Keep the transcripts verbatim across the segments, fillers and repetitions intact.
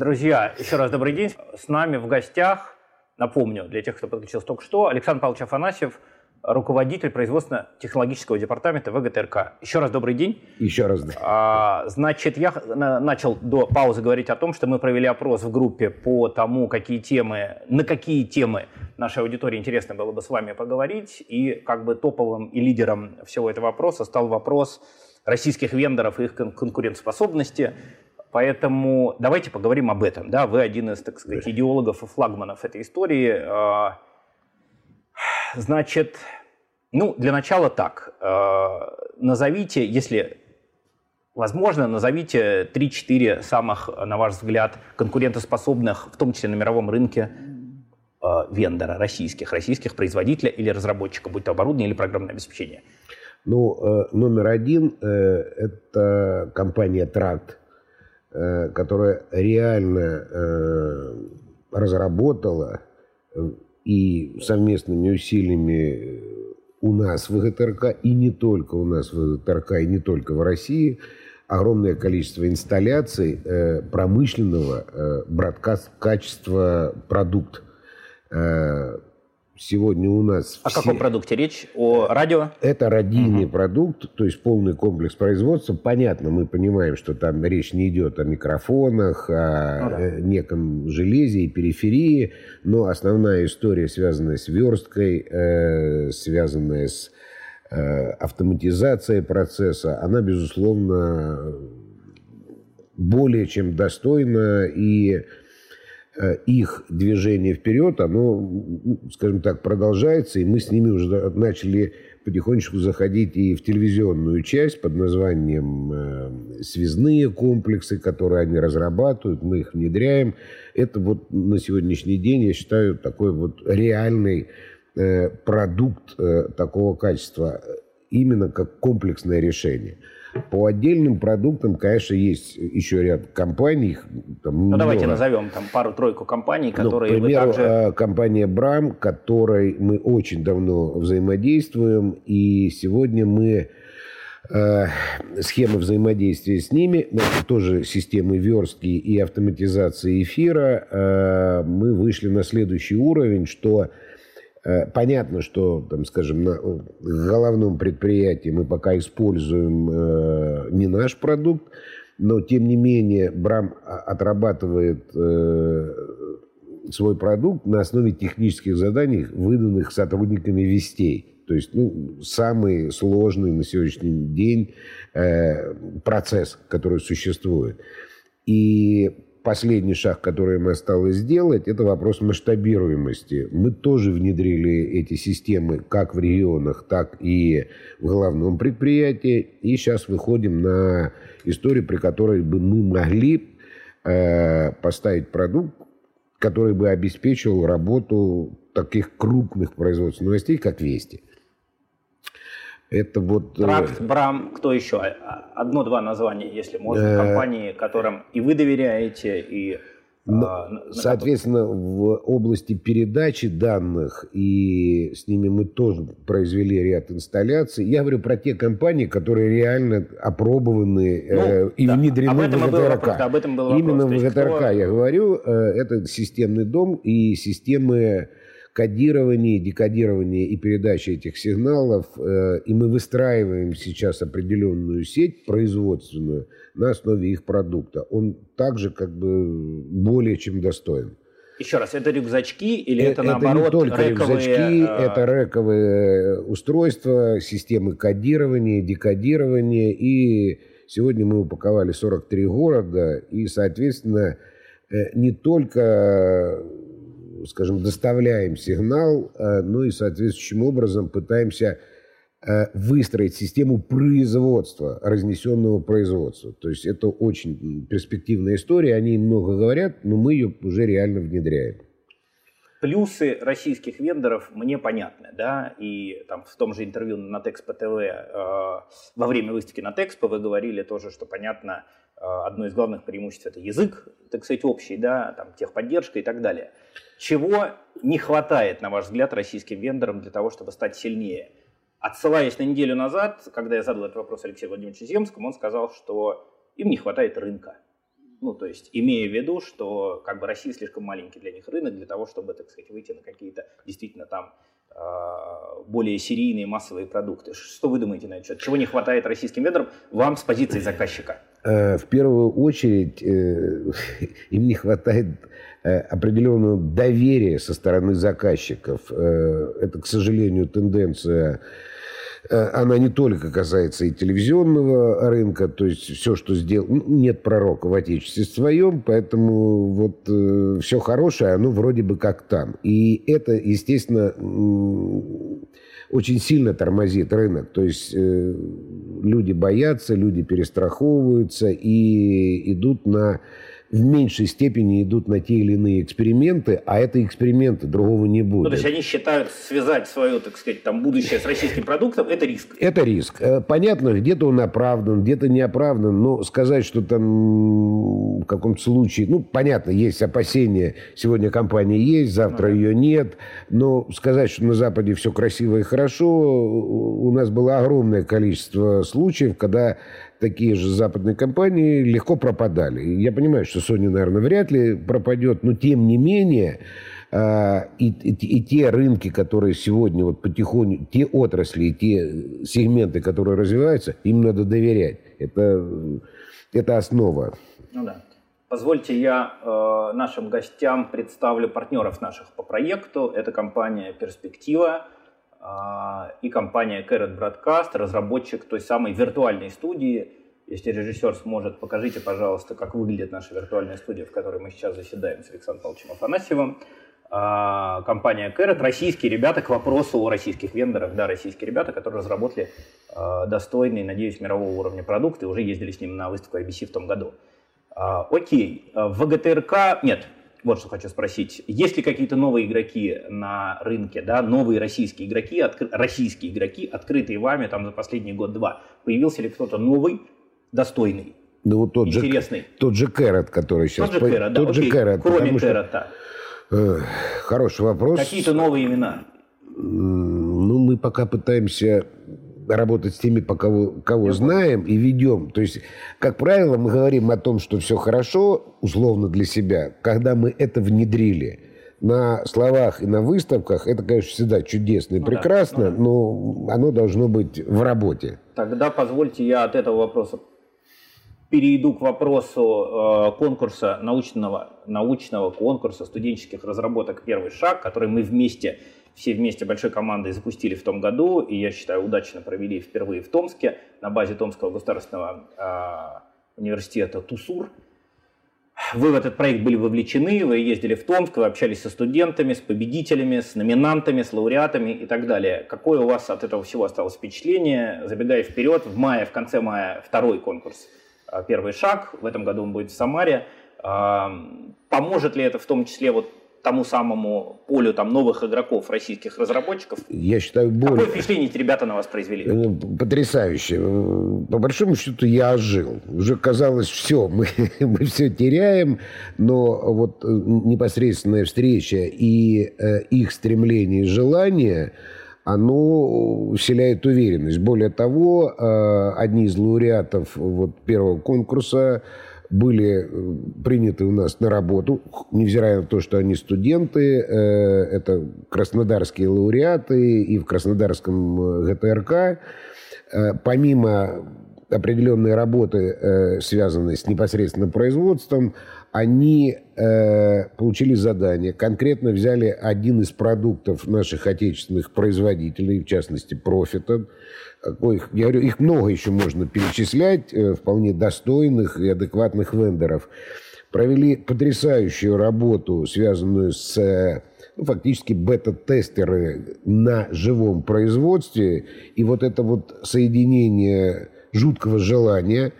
Друзья, еще раз добрый день. С нами в гостях, напомню, для тех, кто подключился только что, Александр Павлович Афанасьев, руководитель производственно-технологического департамента вэ гэ тэ эр ка. Еще раз добрый день. Еще раз. Да. Значит, я начал до паузы говорить о том, что мы провели опрос в группе по тому, какие темы, на какие темы нашей аудитории интересно было бы с вами поговорить. И как бы топовым и лидером всего этого опроса стал вопрос российских вендоров и их конкурентоспособности. Поэтому давайте поговорим об этом. Да? Вы один из, так сказать, идеологов и флагманов этой истории. Значит, ну, для начала так. Назовите, если возможно, назовите три-четыре самых, на ваш взгляд, конкурентоспособных, в том числе на мировом рынке, вендора российских, российских производителя или разработчика, будь то оборудование или программное обеспечение. Ну, номер один – это компания Трант, которая реально разработала и совместными усилиями у нас в вэ гэ тэ эр ка, и не только у нас в вэ гэ тэ эр ка, и не только в России, огромное количество инсталляций промышленного бродкаст-качества продукт. Сегодня у нас... О все... каком продукте речь? О радио? Это радийный угу. продукт, то есть полный комплекс производства. Понятно, мы понимаем, что там речь не идет о микрофонах, о ну, да. неком железе и периферии, но основная история, связанная с версткой, э, связанная с э, автоматизацией процесса, она, безусловно, более чем достойна, и их движение вперед, оно, скажем так, продолжается, и мы с ними уже начали потихонечку заходить и в телевизионную часть под названием «Связные комплексы», которые они разрабатывают, мы их внедряем. Это вот на сегодняшний день, я считаю, такой вот реальный продукт такого качества, именно как комплексное решение. По отдельным продуктам, конечно, есть еще ряд компаний. Там, ну, давайте назовем там пару-тройку компаний, которые... Ну, к примеру, вы также... компания Bram, которой мы очень давно взаимодействуем. И сегодня мы... Э, схемы взаимодействия с ними, значит, тоже системы верстки и автоматизации эфира, э, мы вышли на следующий уровень, что... Понятно, что, там, скажем, на головном предприятии мы пока используем э, не наш продукт, но, тем не менее, Bram отрабатывает э, свой продукт на основе технических заданий, выданных сотрудниками Вестей. То есть, ну, самый сложный на сегодняшний день э, процесс, который существует. И... Последний шаг, который нам осталось сделать, это вопрос масштабируемости. Мы тоже внедрили эти системы как в регионах, так и в главном предприятии. И сейчас выходим на историю, при которой бы мы могли э, поставить продукт, который бы обеспечивал работу таких крупных производств новостей, как «Вести». Это вот... Трант, Bram, кто еще? Одно-два названия, если можно, компании, которым и вы доверяете, и... Но, соответственно, в области передачи данных, и с ними мы тоже произвели ряд инсталляций. Я говорю про те компании, которые реально опробованы ну, э, и да. внедрены в вэ гэ тэ эр ка. Об этом был вопрос. Именно в вэ гэ тэ эр ка, кто... я говорю, э, это системный дом и системы... кодирование, декодирование и передача этих сигналов. И мы выстраиваем сейчас определенную сеть производственную на основе их продукта. Он также как бы более чем достоин. Еще раз, это рюкзачки или это, это наоборот не только рэковые... рюкзачки, это рэковые устройства, системы кодирования, декодирования. И сегодня мы упаковали сорок три города. И, соответственно, не только... скажем, доставляем сигнал, ну и соответствующим образом пытаемся выстроить систему производства, разнесенного производства. То есть это очень перспективная история, о ней много говорят, но мы ее уже реально внедряем. Плюсы российских вендоров мне понятны, да, и там в том же интервью на Натexpo тэ вэ, э, во время выставки Натexpo вы говорили тоже, что, понятно, э, одно из главных преимуществ – это язык, так сказать, общий, да, там техподдержка и так далее. Чего не хватает, на ваш взгляд, российским вендорам для того, чтобы стать сильнее? Отсылаясь на неделю назад, когда я задал этот вопрос Алексею Владимировичу Земскому, он сказал, что им не хватает рынка. Ну, то есть, имея в виду, что как бы Россия слишком маленький для них рынок для того, чтобы, так сказать, выйти на какие-то действительно там э, более серийные массовые продукты. Что вы думаете на этот счет? Чего не хватает российским ведрам вам с позиции заказчика? В первую очередь, э, им не хватает э, определенного доверия со стороны заказчиков. Э, это, к сожалению, тенденция... Она не только касается и телевизионного рынка, то есть все, что сделано... Нет пророка в Отечестве своем, поэтому вот э, все хорошее, оно вроде бы как там. И это, естественно, э, очень сильно тормозит рынок. То есть э, люди боятся, люди перестраховываются и идут на... в меньшей степени идут на те или иные эксперименты, а это эксперименты, другого не будет. Ну, то есть они считают связать свое, так сказать, там, будущее с российским продуктом, это риск? Это риск. Понятно, где-то он оправдан, где-то не оправдан, но сказать, что там в каком-то случае... Ну, понятно, есть опасения, сегодня компания есть, завтра ну, да. ее нет, но сказать, что на Западе все красиво и хорошо, у нас было огромное количество случаев, когда... такие же западные компании легко пропадали. Я понимаю, что Sony, наверное, вряд ли пропадет, но тем не менее э, и, и, и те рынки, которые сегодня вот потихоньку, те отрасли и те сегменты, которые развиваются, им надо доверять. Это, это основа. Ну да. Позвольте, я э, нашим гостям представлю партнеров наших по проекту. Это компания «Перспектива» и компания Carrot Broadcast, разработчик той самой виртуальной студии. Если режиссер сможет, покажите, пожалуйста, как выглядит наша виртуальная студия, в которой мы сейчас заседаем с Александром Павловичем Афанасьевым. Компания Carrot, российские ребята, к вопросу о российских вендорах, да, российские ребята, которые разработали достойный, надеюсь, мирового уровня продукт и уже ездили с ним на выставку ай би си в том году. Окей, ВГТРК нет. Вот что хочу спросить. Есть ли какие-то новые игроки на рынке, да, новые российские игроки, откры... российские игроки, открытые вами там за последний год-два? Появился ли кто-то новый, достойный, ну, вот тот интересный? Же, тот же Carrot, который сейчас... Тот же Carrot, да, окей, Carrot, кроме Carrot. Что... Э, хороший вопрос. Какие-то новые имена? Ну, мы пока пытаемся... работать с теми, по кого, кого знаем и ведем. То есть, как правило, мы говорим о том, что все хорошо, условно для себя, когда мы это внедрили. На словах и на выставках это, конечно, всегда чудесно и ну прекрасно, да, ну, но оно должно быть в работе. Тогда позвольте я от этого вопроса перейду к вопросу э, конкурса, научного, научного конкурса студенческих разработок «Первый шаг», который мы вместе... Все вместе большой командой запустили в том году, и, я считаю, удачно провели впервые в Томске, на базе Томского государственного э, университета ТУСУР. Вы в этот проект были вовлечены, вы ездили в Томск, вы общались со студентами, с победителями, с номинантами, с лауреатами и так далее. Какое у вас от этого всего осталось впечатление? Забегая вперед, в мае, в конце мая второй конкурс «Первый шаг», в этом году он будет в Самаре. Э, поможет ли это в том числе... вот тому самому полю там, новых игроков, российских разработчиков? Я считаю, более... Какое впечатление эти ребята на вас произвели? Потрясающе. По большому счету я ожил. Уже казалось, все, мы, мы все теряем, но вот непосредственная встреча и э, их стремление и желание, оно вселяет уверенность. Более того, э, одни из лауреатов вот, первого конкурса были приняты у нас на работу, невзирая на то, что они студенты, это краснодарские лауреаты и в Краснодарском ГТРК. Помимо определенной работы, связанной с непосредственным производством, они получили задание, конкретно взяли один из продуктов наших отечественных производителей, в частности «Профитон». Ой, я говорю, их много еще можно перечислять, вполне достойных и адекватных вендоров. Провели потрясающую работу, связанную с, ну, фактически, бета-тестеры на живом производстве. И вот это вот соединение жуткого желания,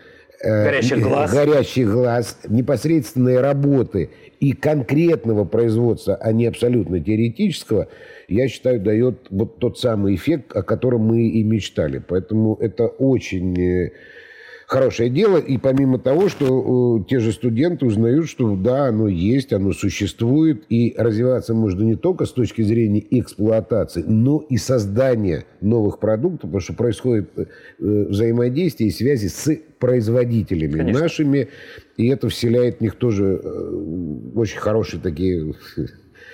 горящий, э, глаз. горящий глаз, непосредственной работы и конкретного производства, а не абсолютно теоретического, я считаю, дает вот тот самый эффект, о котором мы и мечтали. Поэтому это очень хорошее дело. И помимо того, что те же студенты узнают, что да, оно есть, оно существует, и развиваться можно не только с точки зрения эксплуатации, но и создания новых продуктов, потому что происходит взаимодействие и связи с производителями, конечно, нашими, и это вселяет в них тоже очень хорошие такие...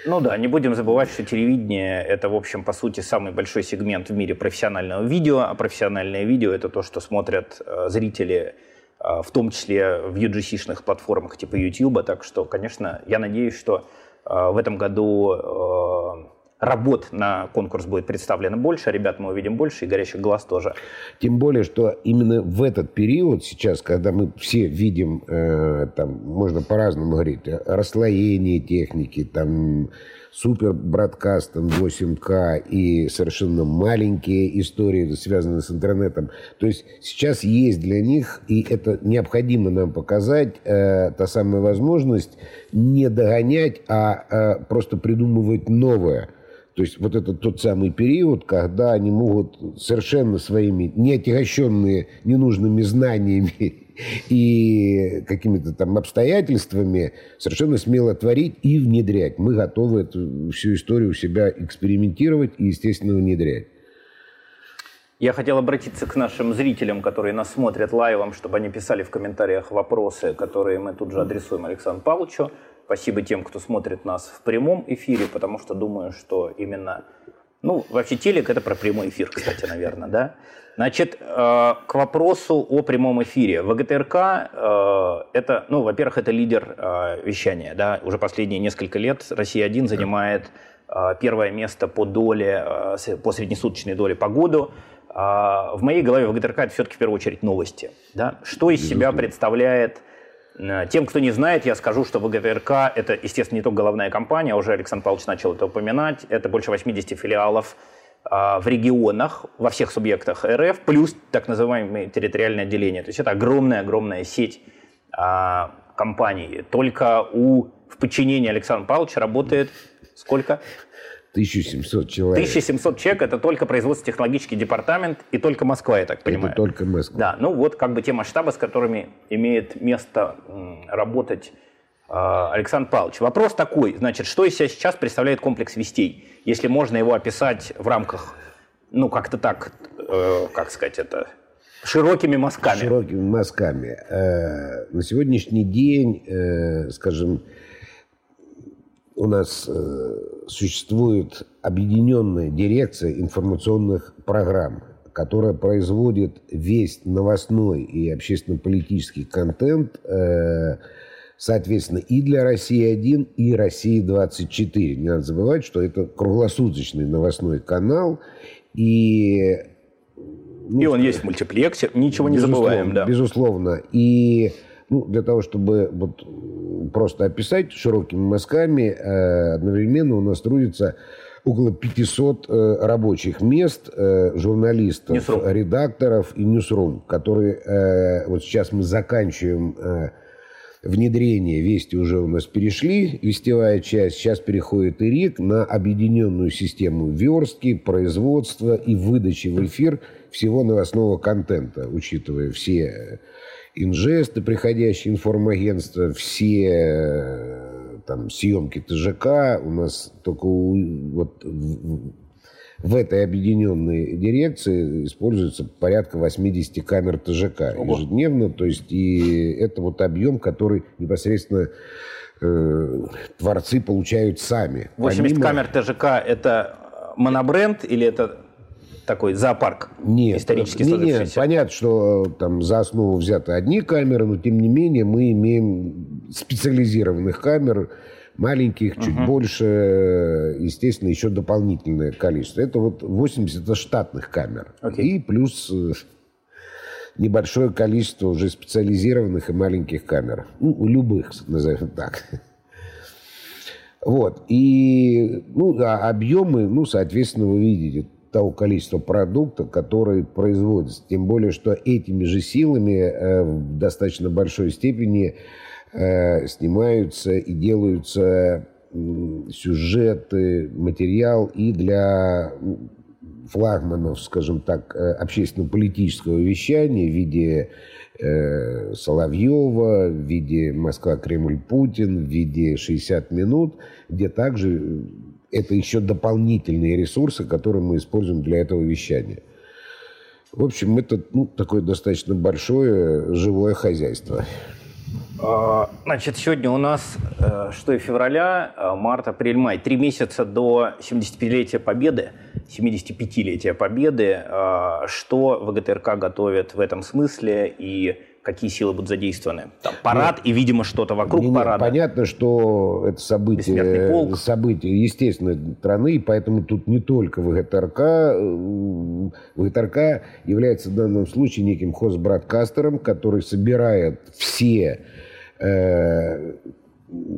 Ну да, не будем забывать, что телевидение – это, в общем, по сути, самый большой сегмент в мире профессионального видео, а профессиональное видео – это то, что смотрят э, зрители, э, в том числе в ю джи си-шных платформах типа YouTube, так что, конечно, я надеюсь, что э, в этом году э, работ на конкурс будет представлено больше, ребят мы увидим больше, и горящих глаз тоже. Тем более, что именно в этот период сейчас, когда мы все видим, э, там, можно по-разному говорить, расслоение техники, там, супербродкастом восемь ка и совершенно маленькие истории, связанные с интернетом. То есть сейчас есть для них, и это необходимо нам показать, э, та самая возможность не догонять, а э, просто придумывать новое. То есть вот это тот самый период, когда они могут совершенно своими, не отягощенные ненужными знаниями и какими-то там обстоятельствами, совершенно смело творить и внедрять. Мы готовы эту всю историю у себя экспериментировать и, естественно, внедрять. Я хотел обратиться к нашим зрителям, которые нас смотрят лайвом, чтобы они писали в комментариях вопросы, которые мы тут же адресуем Александру Павловичу. Спасибо тем, кто смотрит нас в прямом эфире, потому что думаю, что именно... Ну, вообще телек – это про прямой эфир, кстати, наверное, да? Значит, к вопросу о прямом эфире. ВГТРК – это, ну, во-первых, это лидер вещания, да? Уже последние несколько лет «Россия-один» занимает первое место по доле, по среднесуточной доле по году. В моей голове ВГТРК – это все-таки в первую очередь новости, да? Что из себя представляет... Тем, кто не знает, я скажу, что ВГТРК – это, естественно, не только головная компания, уже Александр Павлович начал это упоминать, это больше восемьдесят филиалов а, в регионах, во всех субъектах эр эф, плюс так называемые территориальные отделения. То есть это огромная-огромная сеть а, компаний. Только у, в подчинении Александра Павловича работает сколько? тысяча семьсот человек. тысяча семьсот человек – это только производственно-технологический департамент, и только Москва, я так понимаю. Это только Москва. Да, ну вот как бы те масштабы, с которыми имеет место работать э, Александр Павлович. Вопрос такой, значит, что из себя сейчас представляет комплекс вестей? Если можно его описать в рамках, ну как-то так, э, как сказать это, широкими мазками. Широкими мазками. Э, на сегодняшний день, э, скажем, у нас э, существует объединенная дирекция информационных программ, которая производит весь новостной и общественно-политический контент, э, соответственно, и для «России-один», и «России-двадцать четыре». Не надо забывать, что это круглосуточный новостной канал. И, ну, и он есть в мультиплексе, ничего не забываем. Да. Безусловно. И... Ну, для того, чтобы вот просто описать широкими мазками, э, одновременно у нас трудится около пятьсот э, рабочих мест, э, журналистов, ньюсрум, редакторов и ньюсрум, которые э, вот сейчас мы заканчиваем э, внедрение. Вести уже у нас перешли, вестевая часть, сейчас переходит и РИК на объединенную систему верстки, производства и выдачи в эфир всего новостного контента, учитывая все... инжесты, приходящие информагентства, все там, съемки тэ жэ ка у нас только у, вот, в, в этой объединенной дирекции используется порядка восемьдесят камер тэ жэ ка ежедневно. То есть и это вот объем, который непосредственно э, творцы получают сами. восемьдесят помимо... камер тэ жэ ка это монобренд или это... такой зоопарк нет, исторически сложившийся. Нет, понятно, что там за основу взяты одни камеры, но тем не менее мы имеем специализированных камер, маленьких, чуть угу. больше, естественно, еще дополнительное количество. Это вот восемьдесят штатных камер. Окей. И плюс небольшое количество уже специализированных и маленьких камер. Ну, любых, назовем так. Вот. И ну, а объемы, ну, соответственно, вы видите того количества продукта, который производится. Тем более, что этими же силами э, в достаточно большой степени э, снимаются и делаются э, сюжеты, материал и для флагманов, скажем так, общественно-политического вещания в виде э, Соловьева, в виде Москва-Кремль-Путин, в виде шестьдесят минут, где также это еще дополнительные ресурсы, которые мы используем для этого вещания. В общем, это ну, такое достаточно большое живое хозяйство. Значит, сегодня у нас шестое февраля, март, апрель, май. Три месяца до семидесятипятилетия Победы. семидесятипятилетия Победы. Что ВГТРК готовит в этом смысле и какие силы будут задействованы? Там парад нет, и, видимо, что-то вокруг нет, парада. Понятно, что это событие, событие естественной страны, поэтому тут не только ВГТРК. ВГТРК является в данном случае неким хозбродкастером, который собирает все... Э-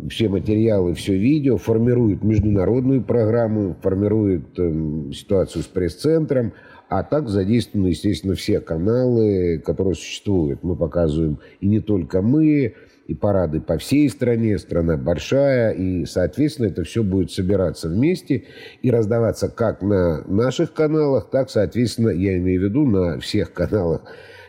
все материалы, все видео, формирует международную программу, формирует э, ситуацию с пресс-центром, а так задействованы, естественно, все каналы, которые существуют. Мы показываем и не только мы, и парады по всей стране, страна большая, и, соответственно, это все будет собираться вместе и раздаваться как на наших каналах, так, соответственно, я имею в виду на всех каналах.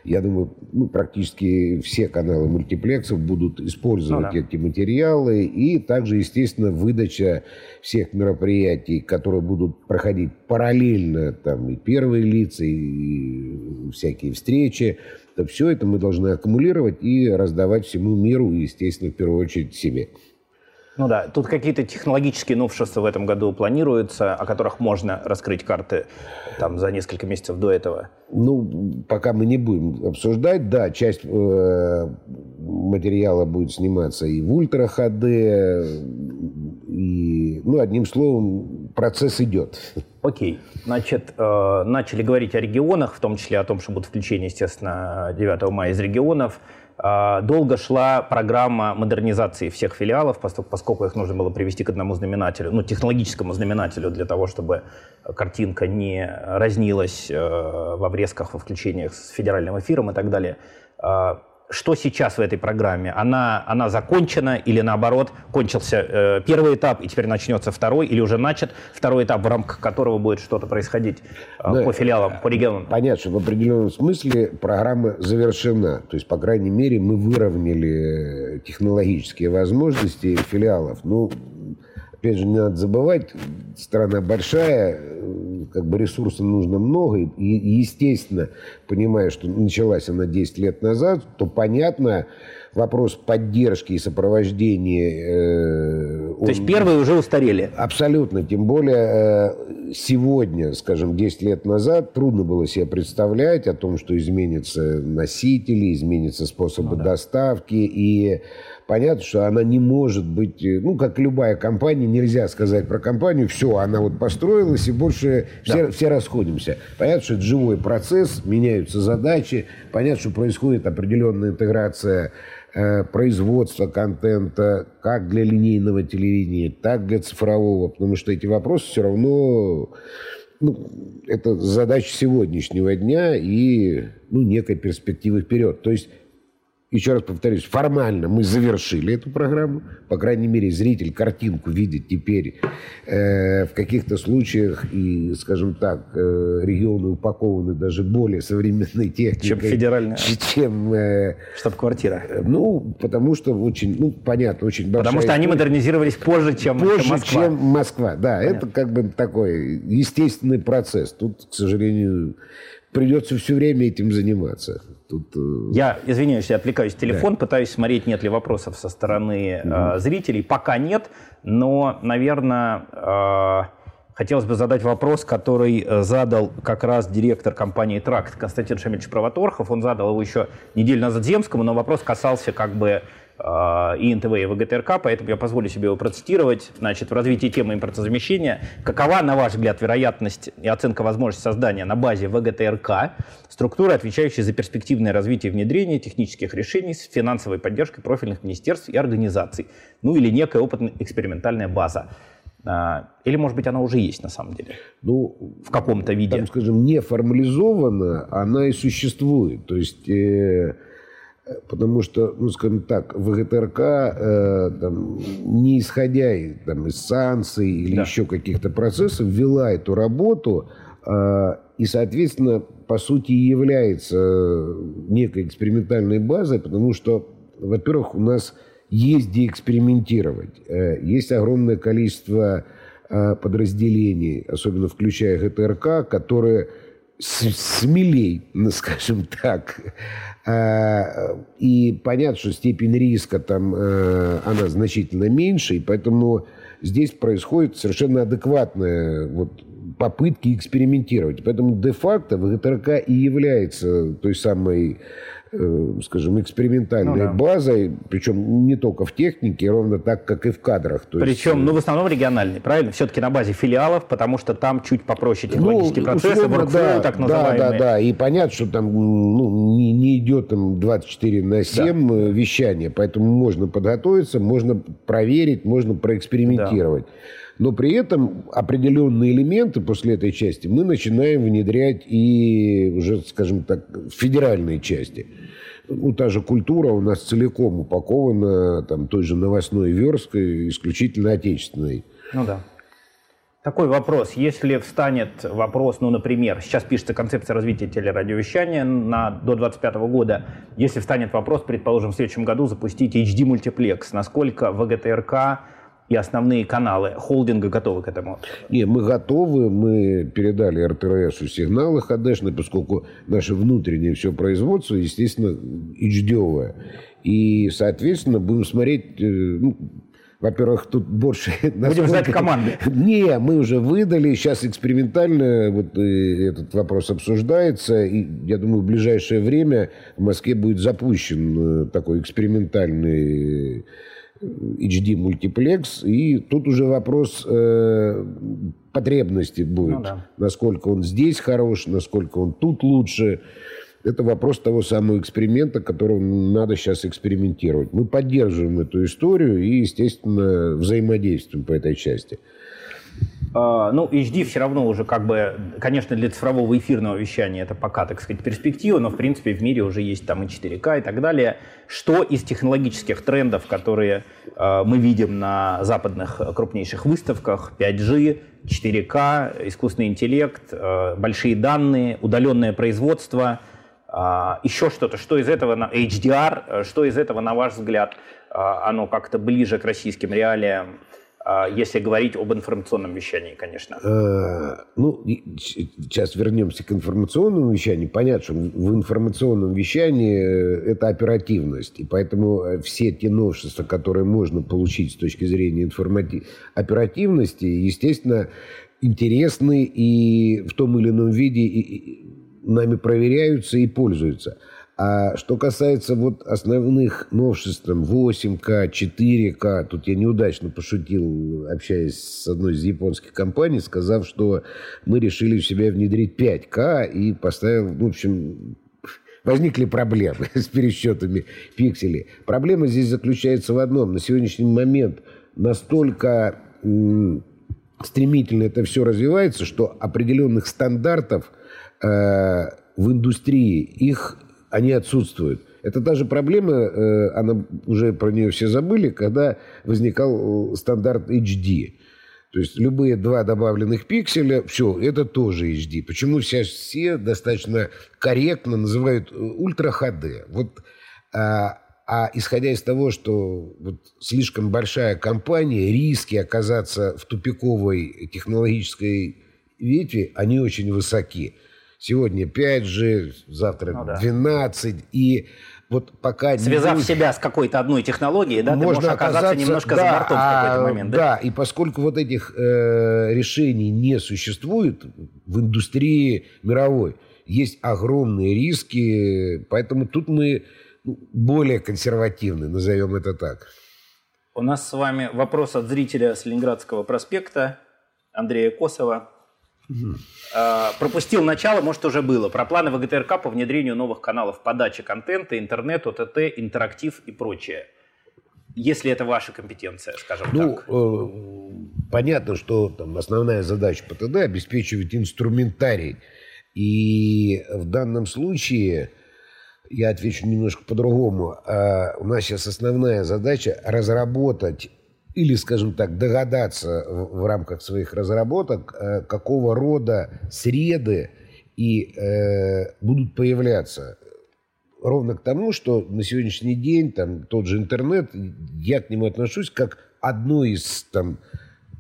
Я думаю, ну, практически все каналы мультиплексов будут использовать ну, да. эти материалы. И также, естественно, выдача всех мероприятий, которые будут проходить параллельно, там и первые лица, и всякие встречи. То все это мы должны аккумулировать и раздавать всему миру, естественно, в первую очередь себе. Ну да, тут какие-то технологические новшества в этом году планируются, о которых можно раскрыть карты там, за несколько месяцев до этого? Ну, пока мы не будем обсуждать. Да, часть э, материала будет сниматься и в Ультра эйч ди. И, ну, одним словом, процесс идет. Окей. Значит, э, начали говорить о регионах, в том числе о том, что будут включения, естественно, девятого мая из регионов. Долго шла программа модернизации всех филиалов, поскольку их нужно было привести к одному знаменателю, ну, технологическому знаменателю, для того, чтобы картинка не разнилась во врезках, во включениях с федеральным эфиром и так далее. Что сейчас в этой программе? Она, она закончена или, наоборот, кончился первый этап, и теперь начнется второй, или уже начат второй этап, в рамках которого будет что-то происходить да, по филиалам, по регионам? Понятно, что в определенном смысле программа завершена. То есть, по крайней мере, мы выровняли технологические возможности филиалов. Ну, опять же, не надо забывать, страна большая, как бы ресурсов нужно много. И, естественно, понимая, что началась она десять лет назад, то, понятно, вопрос поддержки и сопровождения... Э, он... То есть первые уже устарели? Абсолютно. Тем более э, сегодня, скажем, десять лет назад трудно было себе представлять о том, что изменятся носители, изменятся способы ну, да. доставки. И понятно, что она не может быть... Ну, как любая компания, нельзя сказать про компанию, все, она вот построилась, и больше да. все, все расходимся. Понятно, что это живой процесс, меняются задачи. Понятно, что происходит определенная интеграция... производства контента как для линейного телевидения, так и для цифрового, потому что эти вопросы все равно... Ну, это задача сегодняшнего дня и ну, некой перспективы вперед. То есть, еще раз повторюсь, формально мы завершили эту программу. По крайней мере, зритель картинку видит теперь э, в каких-то случаях и, скажем так, э, регионы упакованы даже более современной техникой. Чем федеральная. Чем... Э, штаб-квартира. Э, ну, потому что очень, ну, понятно, очень большая... Потому что они модернизировались позже, чем позже, Москва. Позже, чем Москва, да. Понятно. Это как бы такой естественный процесс. Тут, к сожалению... Придется все время этим заниматься. Тут... Я, извиняюсь, я отвлекаюсь в телефон, да. пытаюсь смотреть, нет ли вопросов со стороны угу. э, зрителей. Пока нет, но, наверное, э, хотелось бы задать вопрос, который задал как раз директор компании «Тракт» Константин Шамильевич Провоторхов. Он задал его еще неделю назад Земскому, но вопрос касался как бы... и эн тэ вэ, и ВГТРК, поэтому я позволю себе его процитировать. Значит, в развитии темы импортозамещения. Какова, на ваш взгляд, вероятность и оценка возможности создания на базе ВГТРК структуры, отвечающей за перспективное развитие и внедрение технических решений с финансовой поддержкой профильных министерств и организаций? Ну или некая опытно-экспериментальная база? Или, может быть, она уже есть на самом деле? Ну, в каком-то виде. Там, скажем, не формализована, она и существует. То есть... Э... Потому что, ну, скажем так, ВГТРК, э, там, не исходя там, из санкций или да. еще каких-то процессов, вела эту работу, И, соответственно, по сути, является некой экспериментальной базой, потому что, во-первых, у нас есть где экспериментировать. Есть огромное количество подразделений, особенно включая ГТРК, которые смелей, скажем так. И понятно, что степень риска там, она значительно меньше, и поэтому здесь происходит совершенно адекватная вот, попытки экспериментировать. Поэтому де-факто ВГТРК и является той самой, скажем, экспериментальной ну, да. базой, причем не только в технике, ровно так, как и в кадрах. То причем, есть... ну, в основном региональной, правильно? Все-таки на базе филиалов, потому что там чуть попроще технологические ну, процессы, workflow, да, так называемые. Да, да, да, и понятно, что там ну, не, не идет там, двадцать четыре на семь да. вещание, поэтому можно подготовиться, можно проверить, можно проэкспериментировать. Да. Но при этом определенные элементы после этой части мы начинаем внедрять и уже, скажем так, в федеральной части. Ну, та же культура у нас целиком упакована там, той же новостной версткой, исключительно отечественной. Ну да. Такой вопрос. Если встанет вопрос, ну, например, сейчас пишется концепция развития телерадиовещания на, до двадцать пятого года. Если встанет вопрос, предположим, в следующем году запустить эйч ди-мультиплекс, насколько ВГТРК... и основные каналы холдинга готовы к этому? Не, мы готовы. Мы передали РТРСу сигналы ха дэ-шные, поскольку наше внутреннее все производство, естественно, эйч ди-овое. И, соответственно, будем смотреть... Ну, во-первых, тут больше... Будем ждать команды. Не, мы уже выдали. Сейчас экспериментально вот этот вопрос обсуждается. И, я думаю, в ближайшее время в Москве будет запущен такой экспериментальный... эйч ди-мультиплекс, и тут уже вопрос э, потребности будет. Ну, да. Насколько он здесь хорош, насколько он тут лучше. Это вопрос того самого эксперимента, которым надо сейчас экспериментировать. Мы поддерживаем эту историю и, естественно, взаимодействуем по этой части. А, ну, эйч ди все равно уже как бы, конечно, для цифрового эфирного вещания это пока, так сказать, перспектива, но, в принципе, в мире уже есть там и четыре ка и так далее. Что из технологических трендов, которые э, мы видим на западных крупнейших выставках, пять джи, четыре ка, искусственный интеллект, э, большие данные, удаленное производство, э, еще что-то, что из этого, на эйч ди ар, что из этого, на ваш взгляд, э, оно как-то ближе к российским реалиям? Если говорить об информационном вещании, конечно. А, ну, сейчас вернемся к информационному вещанию. Понятно, что в информационном вещании это оперативность. И поэтому все те новшества, которые можно получить с точки зрения информати... оперативности, естественно, интересны и в том или ином виде и нами проверяются и пользуются. А что касается вот основных новшеств, там, восемь ка, четыре ка, тут я неудачно пошутил, общаясь с одной из японских компаний, сказав, что мы решили в себя внедрить пять ка и поставил, в общем, возникли проблемы с пересчетами пикселей. Проблема здесь заключается в одном. На сегодняшний момент настолько м- стремительно это все развивается, что определенных стандартов э- в индустрии их они отсутствуют. Это та же проблема, она, уже про нее все забыли, когда возникал стандарт эйч ди. То есть любые два добавленных пикселя, все, это тоже эйч ди. Почему сейчас все достаточно корректно называют ультра эйч ди? Вот, а, а исходя из того, что вот слишком большая компания, риски оказаться в тупиковой технологической ветви, они очень высоки. Сегодня пять джи, завтра ну, да. двенадцать. И вот пока связав будет... себя с какой-то одной технологией, да, можно ты можешь оказаться, оказаться немножко да, за бортом в какой-то момент. Да? да, и поскольку вот этих э, решений не существует в индустрии мировой, есть огромные риски, поэтому тут мы более консервативны, назовем это так. У нас с вами вопрос от зрителя с Ленинградского проспекта Андрея Косова. Пропустил начало, может, уже было. Про планы ВГТРК по внедрению новых каналов подачи контента, интернет, о тэ тэ, интерактив и прочее. Если это ваша компетенция, скажем ну, так. Ну, э, понятно, что там, основная задача пэ тэ дэ – обеспечивать инструментарий. И в данном случае, я отвечу немножко по-другому, э, у нас сейчас основная задача – разработать или, скажем так, догадаться в рамках своих разработок, какого рода среды и э, будут появляться. Ровно к тому, что на сегодняшний день там, тот же интернет, я к нему отношусь как одно из, там,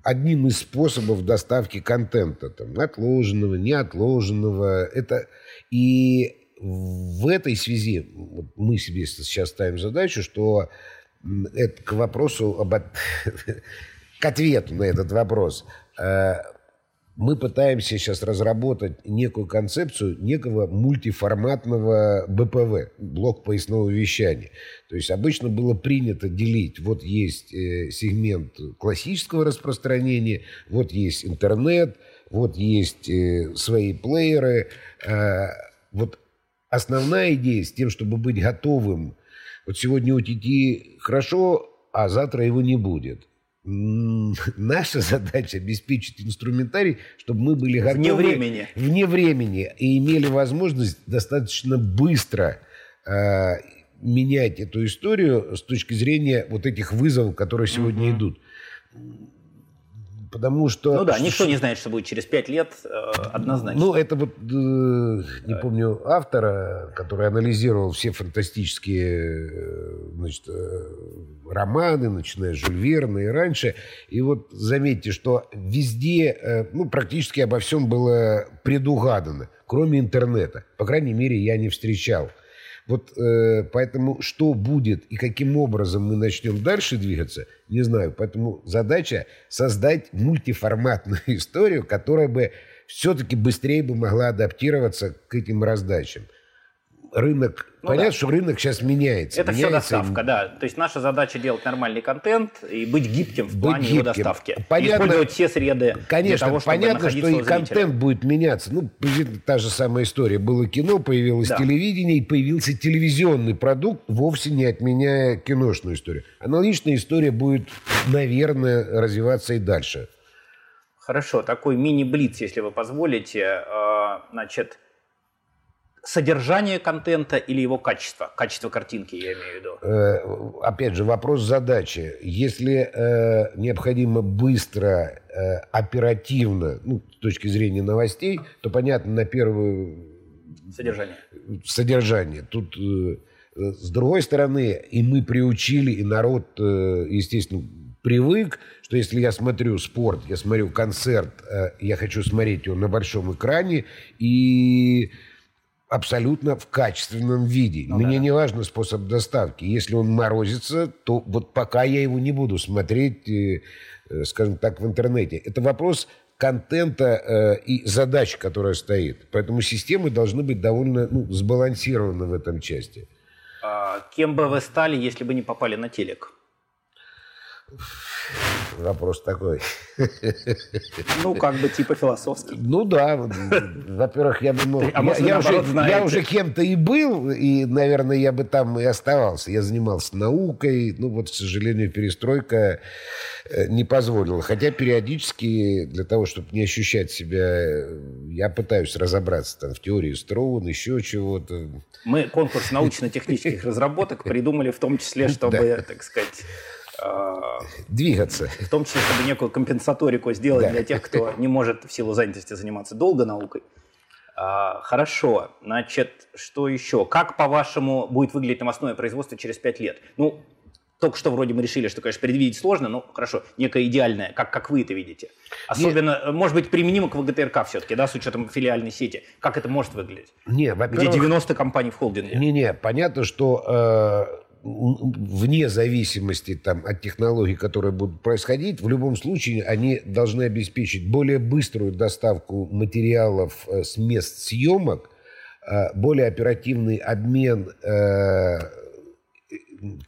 одним из способов доставки контента. Там, отложенного, неотложенного. Это... И в этой связи мы себе сейчас ставим задачу, что это к вопросу об от... к ответу на этот вопрос. Мы пытаемся сейчас разработать некую концепцию некого мультиформатного бэ пэ вэ, блок поясного вещания. То есть обычно было принято делить. Вот есть э, сегмент классического распространения, вот есть интернет, вот есть э, свои плееры. Э, вот основная идея с тем, чтобы быть готовым. Вот сегодня о тэ тэ хорошо, а завтра его не будет. Наша задача обеспечить инструментарий, чтобы мы были готовы вне времени, вне времени и имели возможность достаточно быстро э, менять эту историю с точки зрения вот этих вызовов, которые сегодня mm-hmm. идут. Потому что... Ну да, что, никто не знает, что будет через пять лет, э, однозначно. Ну, это вот, э, не помню автора, который анализировал все фантастические э, значит, э, романы, начиная с Жюль Верна и раньше. И вот заметьте, что везде, э, ну, практически обо всем было предугадано, кроме интернета. По крайней мере, я не встречал. Вот э, поэтому что будет и каким образом мы начнем дальше двигаться, не знаю. Поэтому задача создать мультиформатную историю, которая бы все-таки быстрее бы могла адаптироваться к этим раздачам. Рынок, ну, понятно, да. что рынок сейчас меняется. Это меняется, все доставка, и... да. То есть наша задача делать нормальный контент и быть гибким в быть плане гибким. Его доставки. Понятно, использовать все среды конечно, для того, чтобы понятно, находиться что и зрителя. Контент будет меняться. Ну, та же самая история. Было кино, появилось да. телевидение, и появился телевизионный продукт, вовсе не отменяя киношную историю. Аналогичная история будет, наверное, развиваться и дальше. Хорошо, такой мини-блиц, если вы позволите. Значит... Содержание контента или его качество? Качество картинки, я имею в виду. Э, опять же, вопрос задачи. Если э, необходимо быстро, э, оперативно, ну, с точки зрения новостей, то, понятно, на первую... Содержание. Содержание. Тут, э, с другой стороны, и мы приучили, и народ, э, естественно, привык, что если я смотрю спорт, я смотрю концерт, э, я хочу смотреть его на большом экране, и... абсолютно в качественном виде. Ну, Мне да. не важно способ доставки. Если он морозится, то вот пока я его не буду смотреть, скажем так, в интернете. Это вопрос контента и задач, которая стоит. Поэтому системы должны быть довольно ну, сбалансированы в этом части. А кем бы вы стали, если бы не попали на телек? Вопрос такой. Ну, как бы типа философский. Ну да, во-первых, я бы мог... А я, я, уже, я уже кем-то и был, и, наверное, я бы там и оставался. Я занимался наукой, ну вот, к сожалению, перестройка не позволила. Хотя периодически, для того, чтобы не ощущать себя, я пытаюсь разобраться там в теории струн, еще чего-то. Мы конкурс научно-технических разработок придумали в том числе, чтобы, так сказать... двигаться. В том числе, чтобы некую компенсаторику сделать да. для тех, кто не может в силу занятости заниматься долго наукой. А, хорошо. Значит, что еще? Как, по-вашему, будет выглядеть новостное производство через пять лет? Ну, только что вроде мы решили, что, конечно, предвидеть сложно, но хорошо, некое идеальное, как, как вы это видите. Особенно, Нет. может быть, применимо к вэ гэ тэ эр ка все-таки, да, с учетом филиальной сети. Как это может выглядеть? Не, во-первых... Где девяносто компаний в холдинге. Не-не, понятно, что... Э... вне зависимости там, от технологий, которые будут происходить, в любом случае они должны обеспечить более быструю доставку материалов э, с мест съемок, э, более оперативный обмен э,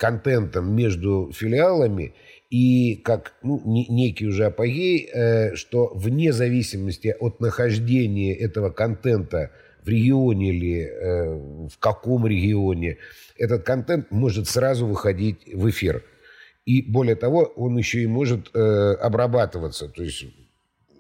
контентом между филиалами и как ну, не, некий уже апогей, э, что вне зависимости от нахождения этого контента в регионе или э, в каком регионе, этот контент может сразу выходить в эфир. И более того, он еще и может э, обрабатываться. То есть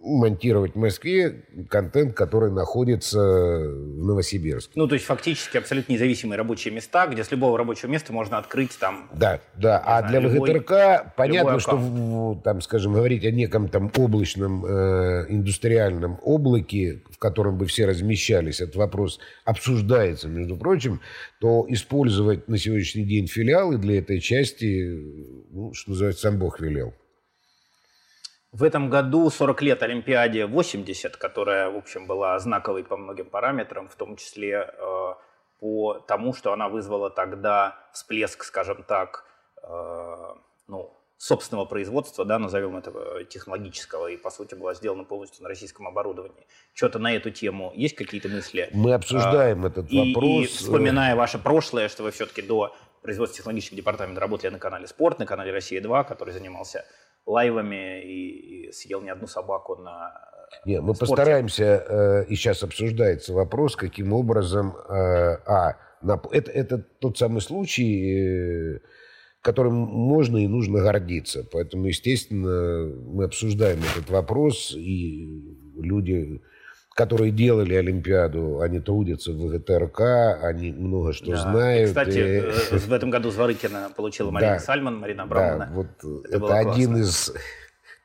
монтировать в Москве контент, который находится в Новосибирске. Ну, то есть фактически абсолютно независимые рабочие места, где с любого рабочего места можно открыть там... Да, да. А знаю, для ВГТРК любой, понятно, любой что, там, скажем, говорить о неком там облачном, э, индустриальном облаке, в котором бы все размещались, этот вопрос обсуждается, между прочим, то использовать на сегодняшний день филиалы для этой части, ну, что называется, сам Бог велел. В этом году сорок лет Олимпиаде восемьдесят, которая, в общем, была знаковой по многим параметрам, в том числе э, по тому, что она вызвала тогда всплеск, скажем так, э, ну, собственного производства, да, назовем это технологического, и, по сути, была сделана полностью на российском оборудовании. Что-то на эту тему есть какие-то мысли? Мы обсуждаем а, этот и, вопрос. И вспоминая ваше прошлое, что вы все-таки до производства технологического департамента работали на канале «Спорт», на канале «Россия-два», который занимался... лайвами и, и съел не одну собаку на Нет, мы спорте. Постараемся, э, и сейчас обсуждается вопрос, каким образом... Э, а, на, это, это тот самый случай, э, которым можно и нужно гордиться. Поэтому, естественно, мы обсуждаем этот вопрос, и люди, которые делали Олимпиаду, они трудятся в ВГТРК, они много что да. знают. И, кстати, и... в этом году Зворыкина получила Марина да. Сальман, Марина Абрамовна. Да, вот это это один из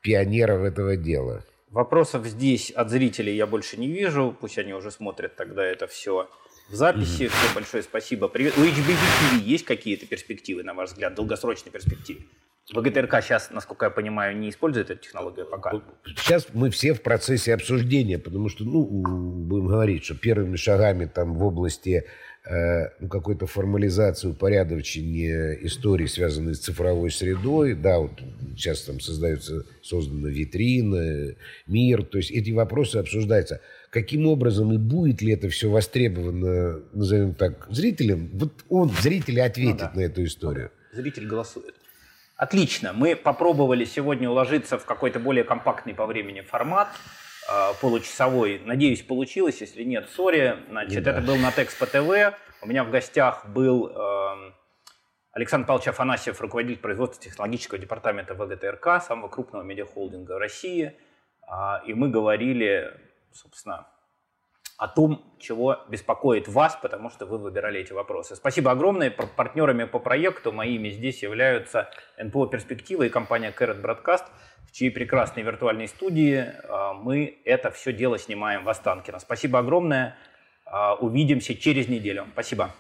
пионеров этого дела. Вопросов здесь от зрителей я больше не вижу. Пусть они уже смотрят тогда это все в записи. Mm-hmm. Все, большое спасибо. Привет. У эйч би би ти ви есть какие-то перспективы, на ваш взгляд, долгосрочные перспективы? ВГТРК сейчас, насколько я понимаю, не использует эту технологию пока. Сейчас мы все в процессе обсуждения, потому что, ну, будем говорить, что первыми шагами там в области э, ну, какой-то формализации, упорядочения истории, связанной с цифровой средой, да, вот сейчас там создаются, создана витрина, мир, то есть эти вопросы обсуждаются. Каким образом и будет ли это все востребовано, назовем так, зрителям? Вот он, зритель, ответит ну, да. на эту историю. Зритель голосует. Отлично, мы попробовали сегодня уложиться в какой-то более компактный по времени формат, э, получасовой. Надеюсь, получилось, если нет, сори. Значит, да. это был Натexpo ТВ. У меня в гостях был э, Александр Павлович Афанасьев, руководитель производства технологического департамента ВГТРК, самого крупного медиахолдинга России. Э, и мы говорили, собственно, о том, чего беспокоит вас, потому что вы выбирали эти вопросы. Спасибо огромное. Партнерами по проекту моими здесь являются эн пэ о «Перспектива» и компания Carrot Broadcast, в чьей прекрасной виртуальной студии мы это все дело снимаем в Останкино. Спасибо огромное. Увидимся через неделю. Спасибо.